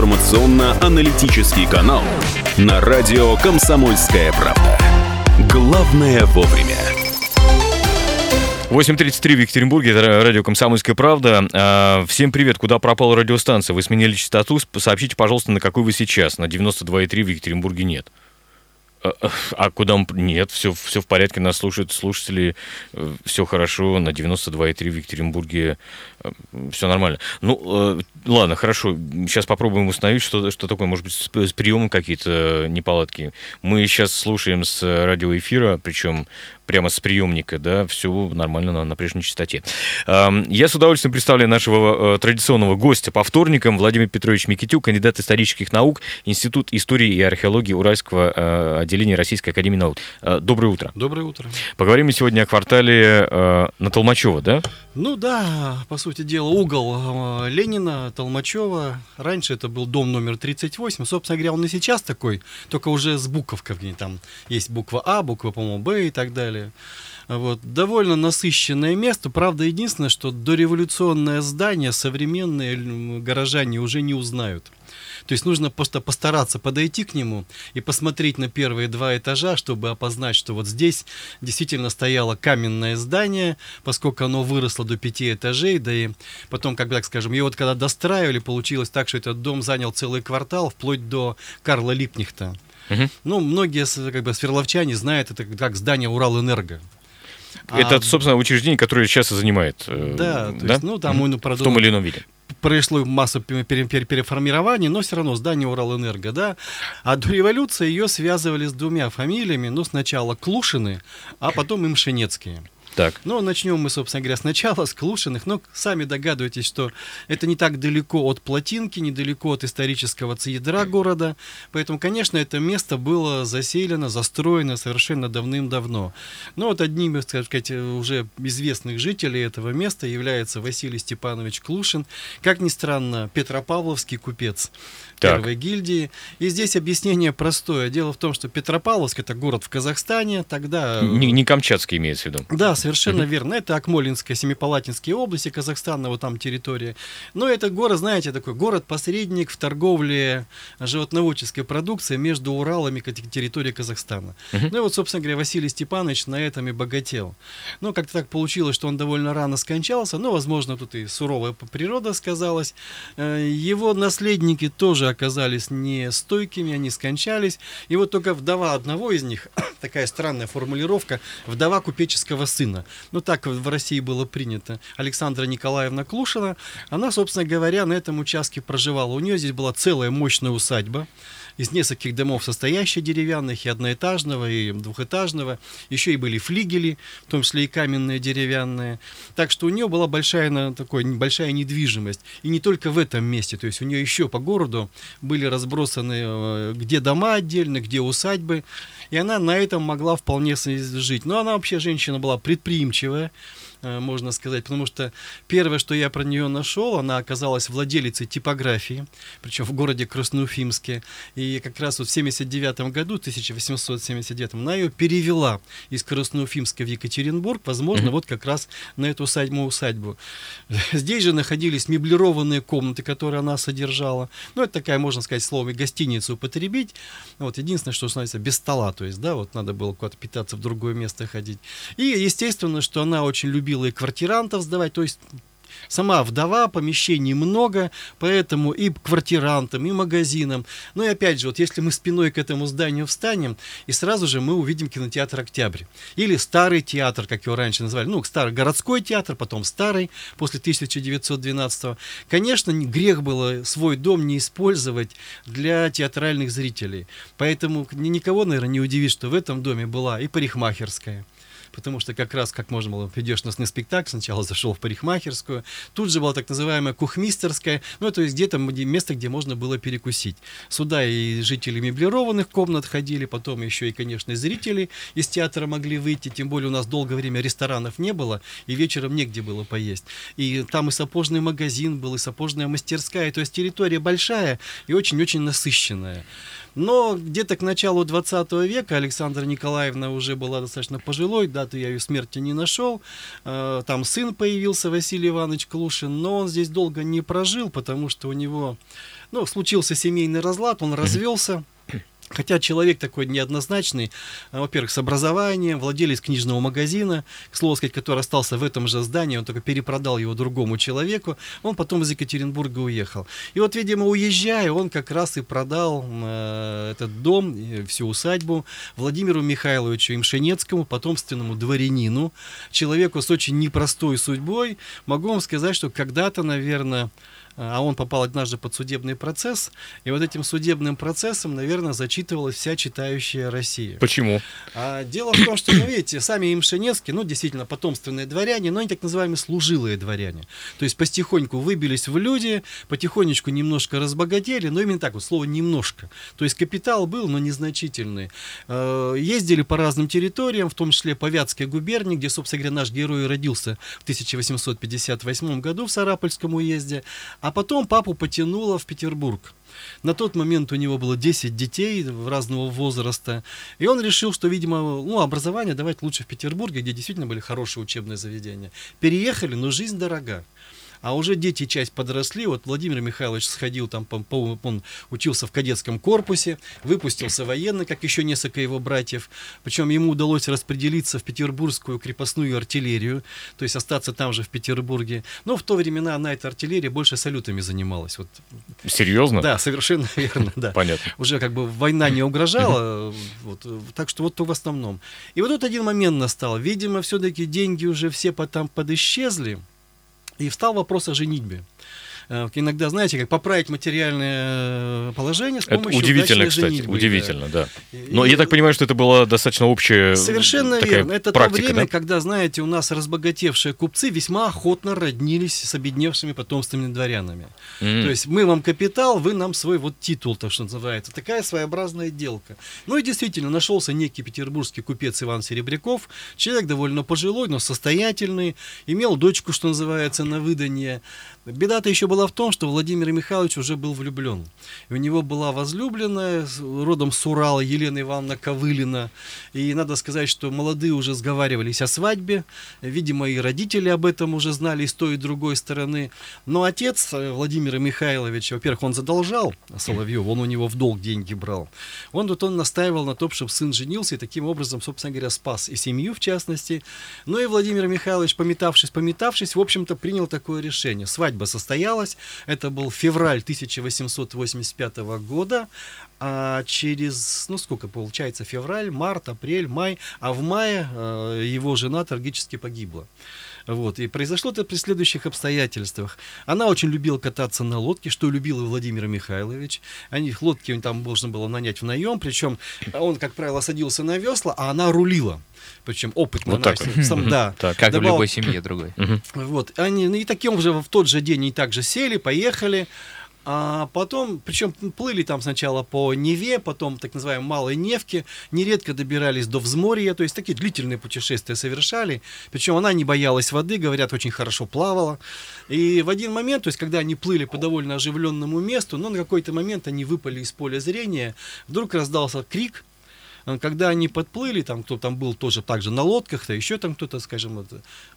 информационно-аналитический канал на радио «Комсомольская правда». Главное вовремя. 8:33 в Екатеринбурге, это радио «Комсомольская правда». Всем привет, куда пропала радиостанция? Вы сменили частоту? Сообщите, пожалуйста, на какой вы сейчас. На 92,3 в Екатеринбурге нет. А куда мы... Нет, все в порядке, нас слушают слушатели, все хорошо, на 92,3 в Екатеринбурге все нормально. Ну, ладно, хорошо, сейчас попробуем установить, что такое, может быть, с приемом какие-то неполадки. Мы сейчас слушаем с радиоэфира, причем прямо с приемника, да, все нормально на прежней частоте. Я с удовольствием представляю нашего традиционного гостя по вторникам, Владимир Петрович Микитюк, кандидат исторических наук, Институт истории и археологии Уральского отделения Российской Академии наук. Доброе утро. Доброе утро. Поговорим мы сегодня о квартале на Толмачева, да? Ну да, по сути дела, угол Ленина, Толмачева. Раньше это был дом номер 38, собственно говоря, он и сейчас такой, только уже с буковками, там есть буква А, буква, по-моему, Б и так далее. Вот. Довольно насыщенное место. Правда, единственное, что дореволюционное здание современные горожане уже не узнают. То есть нужно просто постараться подойти к нему и посмотреть на первые два этажа, чтобы опознать, что вот здесь действительно стояло каменное здание, поскольку оно выросло до 5 этажей, да и потом, как бы так скажем, его вот когда достраивали, получилось так, что этот дом занял целый квартал, вплоть до Карла Липкнехта. Угу. Ну, многие как бы сверловчане знают это как здание «Уралэнерго». Это, собственно, учреждение, которое сейчас и занимает. Да, то есть, ну, там он продолжил. В том или ином виде. Произошло масса переформирований, но все равно здание «Уралэнерго», да. А до революции ее связывали с двумя фамилиями, ну, сначала Клушины, а потом Имшенецкие. Так. Ну, начнем мы, собственно говоря, сначала с Клушиных, но сами догадываетесь, что это не так далеко от Плотинки, недалеко от исторического центра города, поэтому, конечно, это место было заселено, застроено совершенно давным-давно. Но вот одним из, так сказать, уже известных жителей этого места является Василий Степанович Клушин, как ни странно, петропавловский купец первой гильдии. И здесь объяснение простое. Дело в том, что Петропавловск — это город в Казахстане, тогда... Не Камчатский имеется в виду. Да, совершенно верно. Это Акмолинская, Семипалатинская область, Казахстана, вот там территория. Но это город, знаете, такой город-посредник в торговле животноводческой продукцией между Уралом и территорией Казахстана. Ну и вот, собственно говоря, Василий Степанович на этом и богател. Ну, как-то так получилось, что он довольно рано скончался, но, возможно, тут и суровая природа сказалась. Его наследники тоже оказались нестойкими, они скончались. И вот только вдова одного из них, такая странная формулировка, вдова купеческого сына. Ну, так в России было принято. Александра Николаевна Клушина, она, собственно говоря, на этом участке проживала. У нее здесь была целая мощная усадьба из нескольких домов состоящих, деревянных, и одноэтажного, и двухэтажного. Еще и были флигели, в том числе и каменные, деревянные. Так что у нее была большая недвижимость. И не только в этом месте. То есть у нее еще по городу были разбросаны где дома отдельно, где усадьбы. И она на этом могла вполне жить. Но она вообще женщина была предприимчивая, можно сказать, потому что первое, что я про нее нашел, она оказалась владелицей типографии, причем в городе Красноуфимске, и как раз вот в 79 году, 1879, она ее перевела из Красноуфимска в Екатеринбург, возможно, вот как раз на эту усадьбу. Здесь же находились меблированные комнаты, которые она содержала, ну, это такая, можно сказать, словами гостиницу употребить, вот, единственное, что становится без стола, то есть, да, вот надо было куда-то питаться, в другое место ходить, и, естественно, что она очень любила и квартирантов сдавать, то есть сама вдова, помещений много, поэтому и квартирантам, и магазинам. Ну и опять же, вот если мы спиной к этому зданию встанем, и сразу же мы увидим кинотеатр «Октябрь». Или старый театр, как его раньше называли. Ну, старый городской театр, потом старый, после 1912-го. Конечно, грех было свой дом не использовать для театральных зрителей. Поэтому никого, наверное, не удивит, что в этом доме была и парикмахерская. Потому что как раз, как можно было, идешь на спектакль, сначала зашел в парикмахерскую, тут же была так называемая кухмистерская, ну, то есть где-то место, где можно было перекусить. Сюда и жители меблированных комнат ходили, потом еще и, конечно, зрители из театра могли выйти, тем более у нас долгое время ресторанов не было, и вечером негде было поесть. И там и сапожный магазин был, и сапожная мастерская, то есть территория большая и очень-очень насыщенная. Но где-то к началу 20 века Александра Николаевна уже была достаточно пожилой, дату я ее смерти не нашел, там сын появился, Василий Иванович Клушин, но он здесь долго не прожил, потому что у него Ну, случился семейный разлад, он развелся. Хотя человек такой неоднозначный, во-первых, с образованием, владелец книжного магазина, к слову сказать, который остался в этом же здании, он только перепродал его другому человеку, он потом из Екатеринбурга уехал. И вот, видимо, уезжая, он как раз и продал этот дом, всю усадьбу Владимиру Михайловичу Имшенецкому, потомственному дворянину, человеку с очень непростой судьбой. Могу вам сказать, что когда-то, наверное... А он попал однажды под судебный процесс, и вот этим судебным процессом, наверное, зачитывалась вся читающая Россия. Почему? А дело в том, что, ну, видите, сами Имшенецкие, ну, действительно, потомственные дворяне, но они так называемые служилые дворяне. То есть потихоньку выбились в люди, потихонечку немножко разбогатели, но именно так вот, слово «немножко». То есть капитал был, но незначительный. Ездили по разным территориям, в том числе по Вятской губернии, где, собственно говоря, наш герой родился в 1858 году в Сарапульском уезде. А потом папу потянуло в Петербург. На тот момент у него было 10 детей разного возраста. И он решил, что, видимо, ну, образование давать лучше в Петербурге, где действительно были хорошие учебные заведения. Переехали, но жизнь дорога. А уже дети часть подросли. Вот Владимир Михайлович сходил там, он учился в кадетском корпусе, выпустился военный, как еще несколько его братьев. Причем ему удалось распределиться в петербургскую крепостную артиллерию, то есть остаться там же в Петербурге. Но в то времена она, эта артиллерия, больше салютами занималась. Вот. Серьезно? Да, совершенно верно. Да. Понятно. Уже как бы война не угрожала, вот, так что вот то в основном. И вот тут один момент настал. Видимо, все-таки деньги уже все там подисчезли. И встал вопрос о женитьбе. Иногда, знаете, как поправить материальное положение с помощью женитьбы. Удивительно, кстати, женитьбы, удивительно, да. Но я так понимаю, что это была достаточно общая совершенно такая верно. Это практика, то время, да? Когда, знаете, у нас разбогатевшие купцы весьма охотно роднились с обедневшими потомственными дворянами. То есть мы вам капитал, вы нам свой вот титул, так что называется. Такая своеобразная делка. Ну и действительно, нашелся некий петербургский купец Иван Серебряков. Человек довольно пожилой, но состоятельный. Имел дочку, что называется, на выданье. Беда-то еще была в том, что Владимир Михайлович уже был влюблен. И у него была возлюбленная, родом с Урала, Елена Ивановна Ковылина. И надо сказать, что молодые уже сговаривались о свадьбе. Видимо, и родители об этом уже знали и с той, и с другой стороны. Но отец Владимира Михайловича, во-первых, он задолжал Соловьеву, он у него в долг деньги брал. Он настаивал на том, чтобы сын женился, и таким образом, собственно говоря, спас и семью, в частности. Но и Владимир Михайлович, пометавшись, в общем-то, принял такое решение. Свадьба состоялась. Это был февраль 1885 года, а через, ну сколько получается, февраль, март, апрель, май, а в мае его жена трагически погибла. Вот, и произошло это при следующих обстоятельствах. Она очень любила кататься на лодке, что любил и Владимир Михайлович. Они лодки там можно было нанять в наем, причем он, как правило, садился на весла, а она рулила. Причем опытно. Вот да. Как в любой семье другой. Вот, они и таким же в тот же день и также сели, поехали. А потом, причем плыли там сначала по Неве, потом так называемой Малой Невке, нередко добирались до Взморья, то есть такие длительные путешествия совершали, причем она не боялась воды, говорят, очень хорошо плавала. И в один момент, то есть когда они плыли по довольно оживленному месту, но на какой-то момент они выпали из поля зрения, вдруг раздался крик. Когда они подплыли, там кто там был тоже так же на лодках, то еще там кто-то, скажем,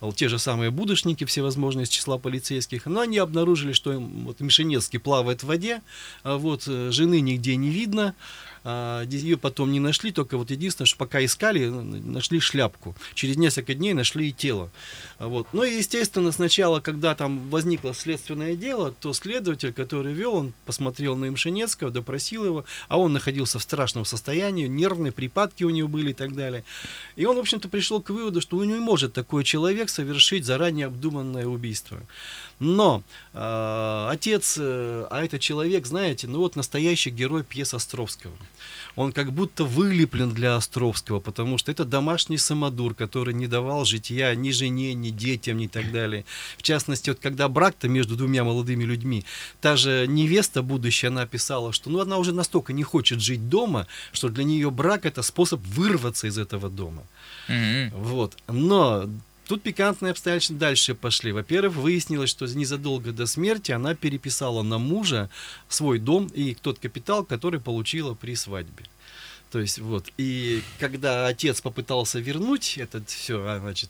вот, те же самые будочники всевозможные из числа полицейских, но они обнаружили, что вот, Имшенецкий плавает в воде, а вот жены нигде не видно. Ее потом не нашли, только вот единственное, что пока искали, нашли шляпку. Через несколько дней нашли и тело. Вот. Ну и, естественно, сначала, когда там возникло следственное дело, то следователь, который вел, он посмотрел на Имшенецкого, допросил его, а он находился в страшном состоянии, нервные припадки у него были и так далее. И он, в общем-то, пришел к выводу, что не может такой человек совершить заранее обдуманное убийство. Но отец, а этот человек, знаете, ну вот настоящий герой пьес Островского. Он как будто вылеплен для Островского, потому что это домашний самодур, который не давал житья ни жене, ни детям, ни так далее. В частности, вот когда брак-то между двумя молодыми людьми, та же невеста будущая, она писала, что ну, она уже настолько не хочет жить дома, что для нее брак — это способ вырваться из этого дома. Вот. Но... Тут пикантные обстоятельства дальше пошли. Во-первых, выяснилось, что незадолго до смерти она переписала на мужа свой дом и тот капитал, который получила при свадьбе. То есть вот, и когда отец попытался вернуть это все, значит,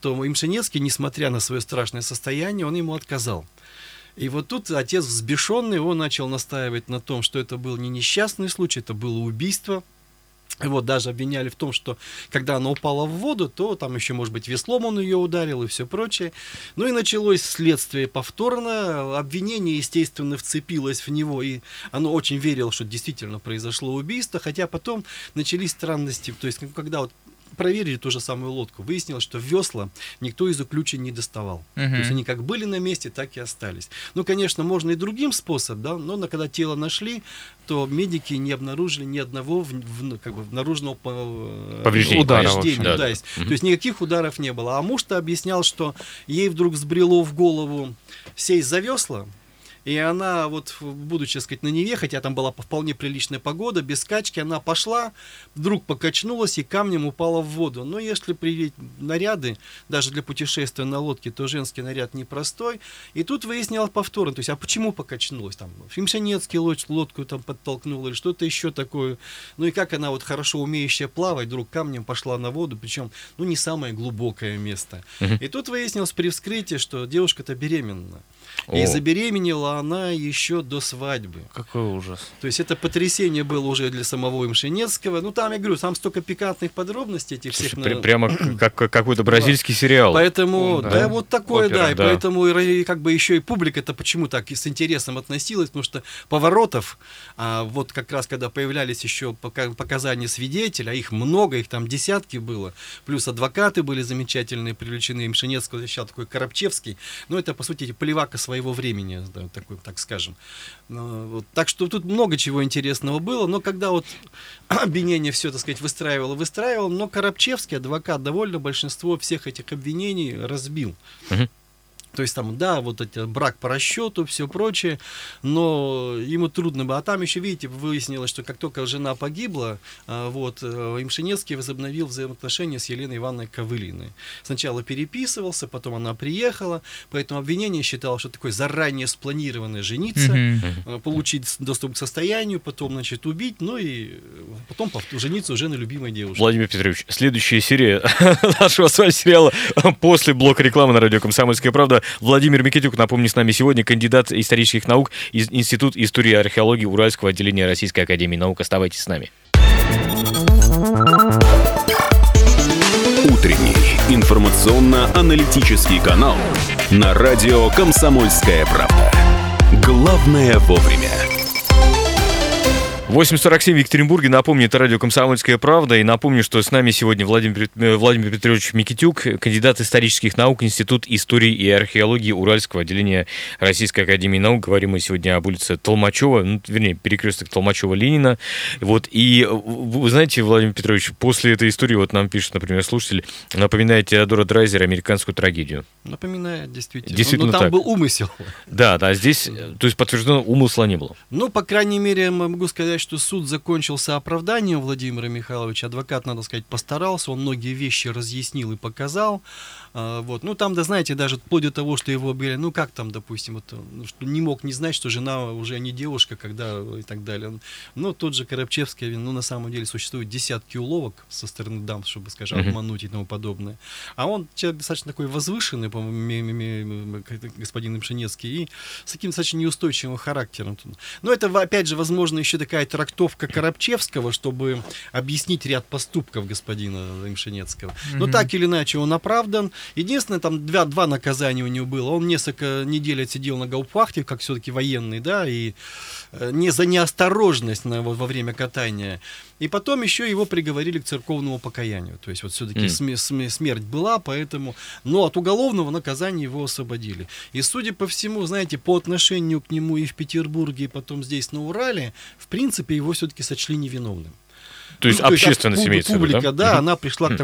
то Имшенецкий, несмотря на свое страшное состояние, он ему отказал. И вот тут отец взбешенный, он начал настаивать на том, что это был не несчастный случай, это было убийство. Его даже обвиняли в том, что когда она упала в воду, то там еще, может быть, веслом он ее ударил и все прочее. Ну и началось следствие повторно. Обвинение, естественно, вцепилось в него, и оно очень верило, что действительно произошло убийство. Хотя потом начались странности. То есть, когда вот проверили ту же самую лодку, выяснилось, что весла никто из уключен не доставал. То есть они как были на месте, так и остались. Ну, конечно, можно и другим способом, да, но когда тело нашли, то медики не обнаружили ни одного наружного повреждения. Да, да. Да. То есть никаких ударов не было. А муж-то объяснял, что ей вдруг взбрело в голову сесть за весла, и она, вот, будучи, так сказать, на Неве, хотя там была вполне приличная погода, без качки, она пошла, вдруг покачнулась и камнем упала в воду. Но если приедут наряды, даже для путешествия на лодке, то женский наряд непростой. И тут выяснялось повторно, то есть, а почему покачнулась? Там Имшенецкий лодку там подтолкнул или что-то еще такое. Ну и как она, вот, хорошо умеющая плавать, вдруг камнем пошла на воду, причем, ну, не самое глубокое место. И тут выяснилось при вскрытии, что девушка-то беременна. И забеременела она еще до свадьбы. Какой ужас. То есть это потрясение было уже для самого Имшенецкого. Ну там, я говорю, там столько пикантных подробностей этих всех. Прямо как какой-то бразильский сериал. Поэтому, да, вот такое, опера, да. И поэтому как бы еще и публика-то почему так с интересом относилась, потому что поворотов, вот как раз когда появлялись еще показания свидетеля, их много, их там десятки было, плюс адвокаты были замечательные, привлечены. Имшенецкого защищал такой Карабчевский. Но это, по сути, плевака своего времени, да, такой, так скажем. Вот. Так что тут много чего интересного было, но когда вот обвинение все, так сказать, выстраивало, но Карабчевский, адвокат, довольно большинство всех этих обвинений разбил. То есть там, да, вот это брак по расчету, все прочее, но ему трудно было. А там еще, видите, выяснилось, что как только жена погибла, вот, Имшенецкий возобновил взаимоотношения с Еленой Ивановной Ковылиной. Сначала переписывался, потом она приехала, поэтому обвинение считало, что такое заранее спланированное жениться, получить доступ к состоянию, потом, значит, убить, ну и потом жениться уже на любимой девушке. Владимир Петрович, следующая серия нашего с вами сериала после блока рекламы на радио «Комсомольская правда». Владимир Микитюк, напомню, с нами сегодня, кандидат исторических наук, Институт истории и археологии Уральского отделения Российской академии наук. Оставайтесь с нами. Утренний информационно-аналитический канал на радио «Комсомольская правда». Главное вовремя. 8:47 в Екатеринбурге. Напомню, это радио «Комсомольская правда». И напомню, что с нами сегодня Владимир Петрович Микитюк, кандидат исторических наук, Институт истории и археологии Уральского отделения Российской академии наук. Говорим мы сегодня об улице Толмачева, перекресток Толмачева-Ленина. Вот. И вы знаете, Владимир Петрович, после этой истории, вот нам пишет, например, слушатель, напоминает Теодора Драйзера «Американскую трагедию». Напоминает, действительно. Действительно, но там так был умысел. Да, здесь, то есть, подтверждено, умысла не было. Ну, по крайней мере, могу сказать, что суд закончился оправданием Владимира Михайловича. Адвокат, надо сказать, постарался, он многие вещи разъяснил и показал. Вот. Ну, там, да, знаете, даже вплоть до того, что его обвиняли, ну, как там, допустим, вот, что не мог не знать, что жена уже не девушка, когда и так далее. Но тот же Карабчевский, ну, на самом деле, существует десятки уловок со стороны дам, чтобы, скажем, обмануть и тому подобное. А он человек достаточно такой возвышенный, по-моему, господин Имшенецкий, и с таким достаточно неустойчивым характером. Но это, опять же, возможно, еще такая трактовка Карабчевского, чтобы объяснить ряд поступков господина Имшенецкого. Но так или иначе он оправдан. Единственное, там два наказания у него было. Он несколько недель отсидел на гауптвахте, как все-таки военный, да, и за неосторожность во время катания. И потом еще его приговорили к церковному покаянию. То есть вот все-таки смерть была, поэтому... Но от уголовного наказания его освободили. И, судя по всему, знаете, по отношению к нему и в Петербурге, и потом здесь на Урале, в принципе, его все-таки сочли невиновным. То есть, ну, общественность, то есть, публика, имеется, да? Да, она пришла к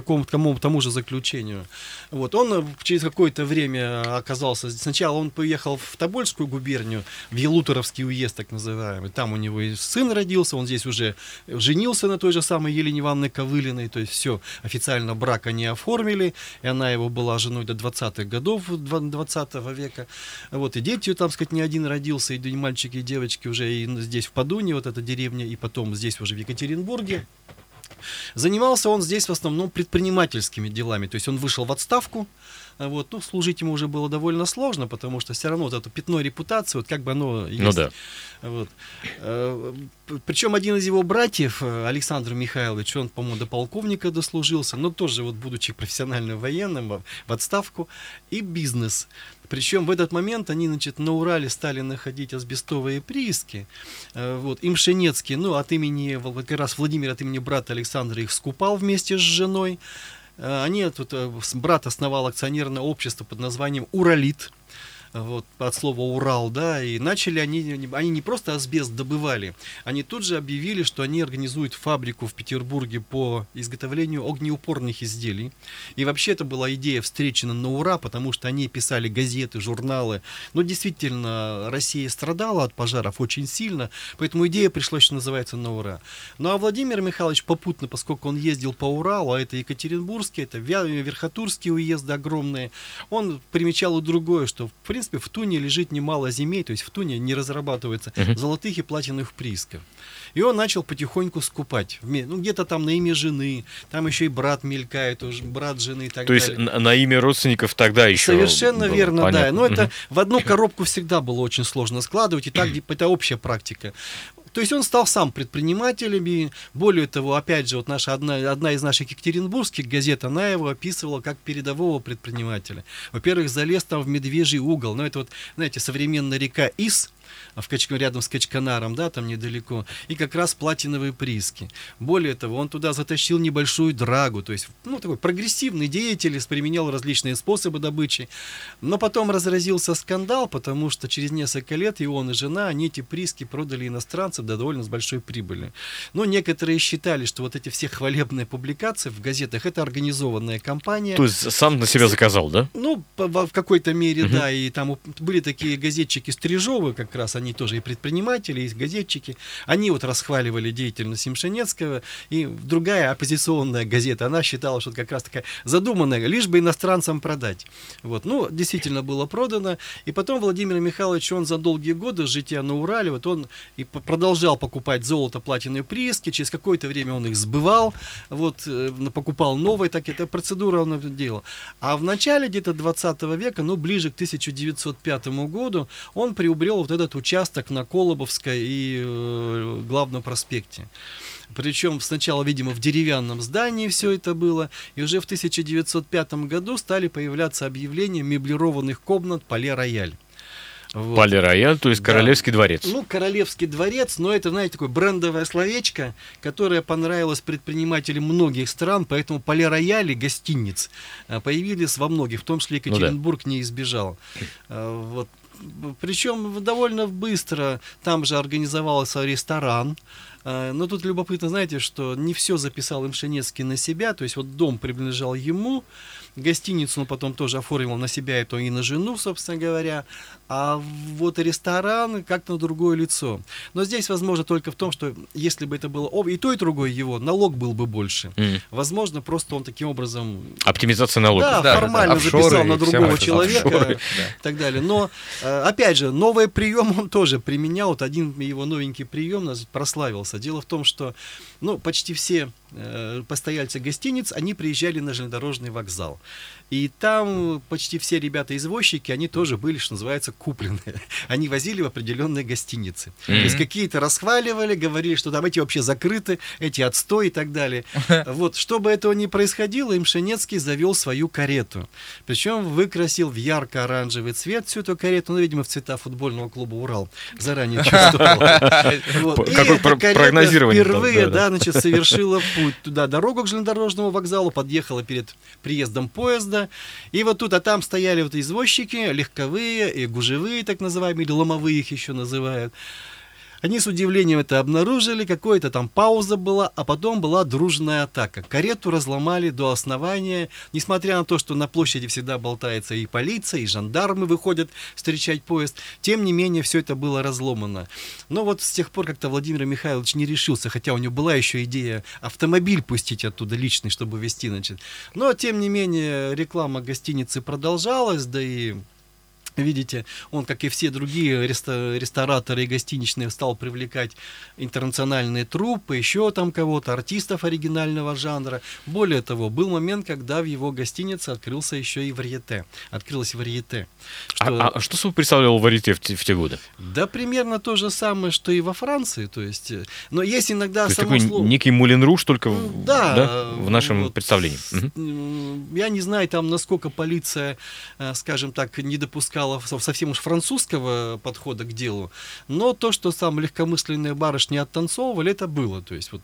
тому же заключению. Вот. Он через какое-то время оказался... Сначала он поехал в Тобольскую губернию, в Елуторовский уезд, так называемый. Там у него и сын родился, он здесь уже женился на той же самой Елене Ивановне Ковылиной. То есть все, официально брак они оформили. И она его была женой до 20-х годов 20 века. Вот. И дети, там, сказать, не один родился, и мальчики, и девочки уже и здесь в Подуне, вот эта деревня, и потом здесь уже в Екатеринбурге. Занимался он здесь в основном предпринимательскими делами, то есть он вышел в отставку, Вот, ну, служить ему уже было довольно сложно, потому что все равно вот это пятно репутации, вот как бы оно есть. Ну да. Вот. Причем один из его братьев, Александр Михайлович, он, по-моему, до полковника дослужился, но тоже вот будучи профессиональным военным, в отставку, и бизнес. Причем в этот момент они, значит, на Урале стали находить асбестовые прииски. Вот. Имшенецкий, ну, от имени, как раз Владимир от имени брата Александра их скупал вместе с женой. Они, тут, брат основал акционерное общество под названием «Уралит». Вот, от слова «Урал», да, и начали они не просто асбест добывали, они тут же объявили, что они организуют фабрику в Петербурге по изготовлению огнеупорных изделий, и вообще это была идея встречена на ура, потому что они писали газеты, журналы, но действительно Россия страдала от пожаров очень сильно, поэтому идея пришла, что называется, на ура. Ну а Владимир Михайлович попутно, поскольку он ездил по Уралу, а это Екатеринбургский, это Верхотурские уезды огромные, он примечал и другое, что в принципе в Туне лежит немало земель, то есть в Туне не разрабатывается золотых и платиновых приисков. И он начал потихоньку скупать. Ну, где-то там на имя жены, там еще и брат мелькает, уже брат жены и так далее. То есть на имя родственников тогда еще. Совершенно верно, понятно. Да. Но это в одну коробку всегда было очень сложно складывать, и так это общая практика. То есть он стал сам предпринимателем, и более того, опять же, вот наша, одна из наших екатеринбургских газет, она его описывала как передового предпринимателя. Во-первых, залез там в медвежий угол, но это вот, знаете, современная река Ис, рядом с Качканаром, да, там недалеко, и как раз платиновые прииски. Более того, он туда затащил небольшую драгу, то есть, ну, такой прогрессивный деятель, применял различные способы добычи, но потом разразился скандал, потому что через несколько лет и он, и жена, они эти прииски продали иностранцам, да, довольно с большой прибылью. Но некоторые считали, что вот эти все хвалебные публикации в газетах, это организованная компания. То есть сам на себя заказал, да? Ну, в какой-то мере, да, и там были такие газетчики Стрижовы, как раз они тоже и предприниматели, и газетчики, они вот расхваливали деятельность Имшенецкого, и другая оппозиционная газета, она считала, что это как раз такая задуманная, лишь бы иностранцам продать. Вот, ну, действительно было продано, и потом Владимир Михайлович, он за долгие годы жития на Урале, вот он и продолжал покупать золото, платиновые прииски, через какое-то время он их сбывал, вот, покупал новые, так эта процедура он делал. А в начале где-то 20 века, ну, ближе к 1905 году, он приобрел вот этот участок на Колобовской и Главном проспекте. Причем сначала, видимо, в деревянном здании все это было, и уже в 1905 году стали появляться объявления меблированных комнат «Пале Рояль». Вот. Пале Рояль, то есть Королевский, да, дворец. Ну, Королевский дворец, но это, знаете, такое брендовое словечко, которое понравилось предпринимателям многих стран, поэтому Пале Рояли гостиниц появились во многих, в том числе Екатеринбург, ну, да, не избежал. Вот. Причем довольно быстро там же организовался ресторан. Но тут любопытно, знаете, что не все записал Имшенецкий на себя. То есть вот дом принадлежал ему, гостиницу он потом тоже оформил на себя, это и на жену, собственно говоря. А вот ресторан как-то на другое лицо. Но здесь возможно только в том, что если бы это было и то, и другое его, налог был бы больше. Возможно, просто он таким образом... Оптимизация налога. Да, формально офшоры, записал на другого человека офшоры, и так далее. Но, опять же, новый прием он тоже применял. Вот один его новенький прием прославился. Дело в том, что, ну, почти все постояльцы гостиниц, они приезжали на железнодорожный вокзал. И там почти все ребята-извозчики, они тоже были, что называется, купленные. Они возили в определенные гостиницы. То есть какие-то расхваливали, говорили, что там эти вообще закрыты, эти отстой и так далее. Вот, чтобы этого не происходило, Имшенецкий завел свою карету. Причем выкрасил в ярко-оранжевый цвет всю эту карету, ну, видимо, в цвета футбольного клуба «Урал». Заранее чувствовал. И эта карета впервые, да, значит, совершила путь туда, дорогу к железнодорожному вокзалу, подъехала перед приездом поезда. И вот тут, а там стояли вот извозчики, легковые и гужевые, так называемые, или ломовые их еще называют. Они с удивлением это обнаружили, какая-то там пауза была, а потом была дружная атака. Карету разломали до основания, несмотря на то, что на площади всегда болтается и полиция, и жандармы выходят встречать поезд. Тем не менее, все это было разломано. Но вот с тех пор как-то Владимир Михайлович не решился, хотя у него была еще идея автомобиль пустить оттуда личный, чтобы везти, значит. Но, тем не менее, реклама гостиницы продолжалась, да и... Видите, он, как и все другие рестораторы и гостиничные, стал привлекать интернациональные труппы, еще там кого-то, артистов оригинального жанра. Более того, был момент, когда в его гостинице открылся еще и варьете. Открылось варьете. Что собой представлял варьете в те годы? Да, примерно то же самое, что и во Франции. То есть, но есть иногда то само есть такой слово... некий Мулен Руж, только в нашем представлении. Я не знаю, там, насколько полиция, скажем так, не допускала совсем уж французского подхода к делу, но то, что там легкомысленные барышни оттанцовывали, это было, то есть вот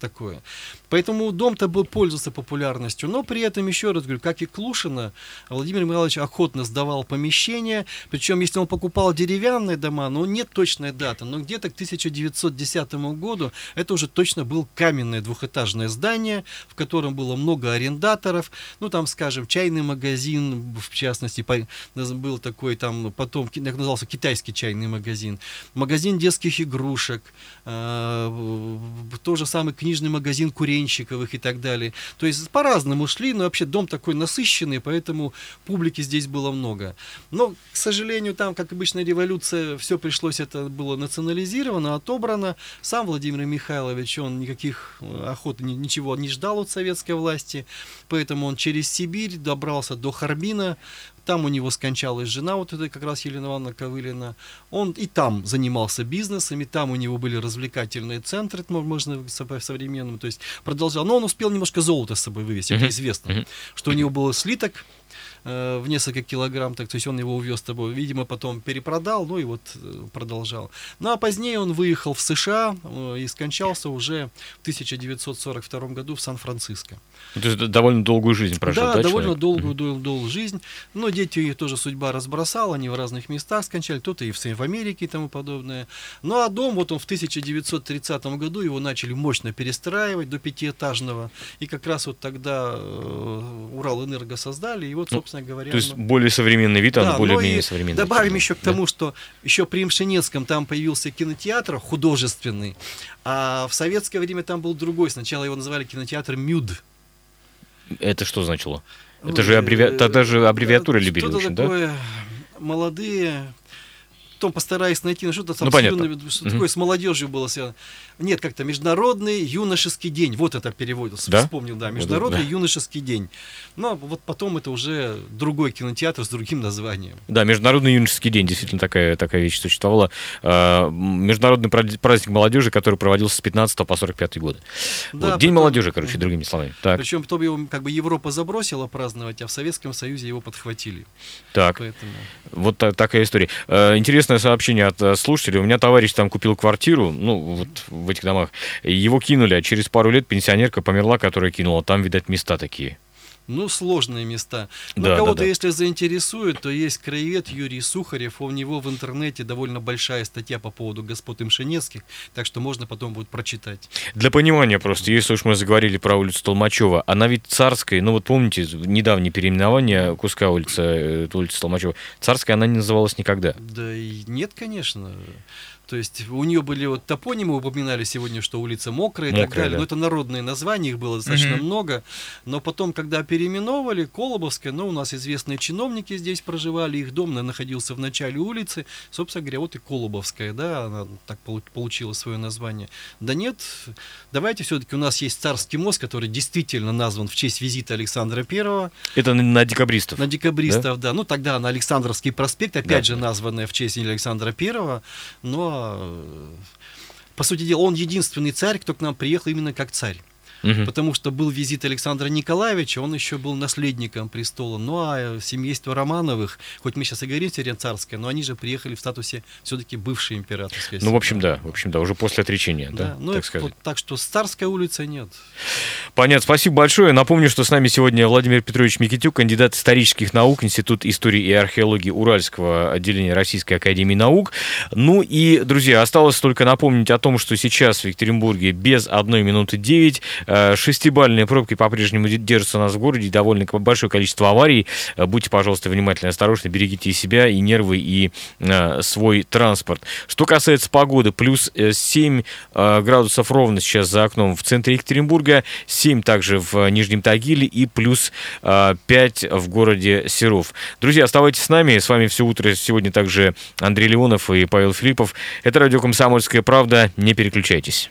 такое. Поэтому дом-то был пользовался популярностью, но при этом, еще раз говорю, как и Клушина, Владимир Михайлович охотно сдавал помещения, причем если он покупал деревянные дома, но нет точной даты, но где-то к 1910 году это уже точно было каменное двухэтажное здание, в котором было много арендаторов, ну там, скажем, чайный магазин, в частности, был такой там, потом, как назывался, китайский чайный магазин, магазин детских игрушек, тот же самый книжный магазин Куренщиковых и так далее. То есть по-разному шли, но вообще дом такой насыщенный, поэтому публики здесь было много. Но, к сожалению, там, как обычно, революция, все пришлось, это было национализировано, отобрано. Сам Владимир Михайлович, он никаких охот, ничего не ждал от советской власти, поэтому он через Сибирь добрался до Харбина. Там у него скончалась жена, вот это как раз Елена Ивановна Ковылина. Он и там занимался бизнесом, и там у него были развлекательные центры, можно по-современному, то есть продолжал. Но он успел немножко золота с собой вывести, это известно, что у него был слиток в несколько килограмм, так, то есть он его увез с собой, видимо, потом перепродал, ну и вот продолжал. Ну а позднее он выехал в США и скончался уже в 1942 году в Сан-Франциско. То есть довольно долгую жизнь прожил, да? Да, довольно долгую жизнь, но дети их тоже судьба разбросала, они в разных местах скончали, кто-то и в Америке и тому подобное. Ну а дом, вот он в 1930 году, его начали мощно перестраивать до пятиэтажного, и как раз вот тогда Уралэнерго создали, и вот, собственно говоря... То есть более современный вид, а более-менее современный. Добавим еще к тому, что еще при Имшенецком там появился кинотеатр художественный, а в советское время там был другой. Сначала его называли кинотеатр «Мюд». Это что значило? Это же аббревиатура любили очень, да? Что-то такое молодые... Потом постараюсь найти, что-то абсолютно, что такое с молодежью было связано. Нет, как-то Международный юношеский день. Вот это переводился, да? Вспомнил, да, Международный юношеский день. Но вот потом это уже другой кинотеатр с другим названием. Да, Международный юношеский день, действительно такая вещь существовала. Международный праздник молодежи, который проводился с 15 по 45 годы. Да, вот, день молодежи, короче, другими словами. Так. Причем потом его как бы Европа забросила праздновать, а в Советском Союзе его подхватили. Так, поэтому... вот такая история. Интересно сообщение от слушателей. У меня товарищ там купил квартиру, ну, вот в этих домах. Его кинули, а через пару лет пенсионерка померла, которая кинула. Там, видать, места такие. Ну, сложные места. Но кого-то, если заинтересует, то есть краевед Юрий Сухарев. У него в интернете довольно большая статья по поводу господ Имшенецких, так что можно потом будет прочитать. Для понимания просто, если уж мы заговорили про улицу Толмачева, она ведь Царская, ну вот помните, недавнее переименование куска улицы Толмачева, Царская она не называлась никогда. Да и нет, конечно. То есть у нее были вот топонимы, упоминали сегодня, что улица Мокрая и так далее. Да. Но это народные названия, их было достаточно много. Но потом, когда переименовали, Колобовская, ну, у нас известные чиновники здесь проживали, их дом находился в начале улицы. Собственно говоря, вот и Колобовская, да, она так получила свое название. Да нет, давайте все-таки у нас есть Царский мост, который действительно назван в честь визита Александра I. Это на декабристов. На декабристов, да. Ну, тогда на Александровский проспект, опять же, названная в честь Александра I, но по сути дела, он единственный царь, кто к нам приехал именно как царь. Потому что был визит Александра Николаевича, он еще был наследником престола. Ну а семейство Романовых, хоть мы сейчас и говорим все время царское, но они же приехали в статусе все-таки бывшей императорской семьи. Ну, в общем, да, уже после отречения, да, ну, так сказать. Так что с Царской улицы нет. Понятно, спасибо большое. Напомню, что с нами сегодня Владимир Петрович Микитюк, кандидат исторических наук, Институт истории и археологии Уральского отделения Российской Академии наук. Ну и, друзья, осталось только напомнить о том, что сейчас в Екатеринбурге без 1 минуты 9. Шестибалльные пробки по-прежнему держатся у нас в городе, довольно большое количество аварий. Будьте, пожалуйста, внимательны, осторожны, берегите и себя, и нервы, и свой транспорт. Что касается погоды, плюс 7 градусов ровно сейчас за окном в центре Екатеринбурга, 7 также в Нижнем Тагиле и плюс 5 в городе Серов. Друзья, оставайтесь с нами. С вами все утро сегодня также Андрей Леонов и Павел Филиппов. Это радио «Комсомольская правда». Не переключайтесь.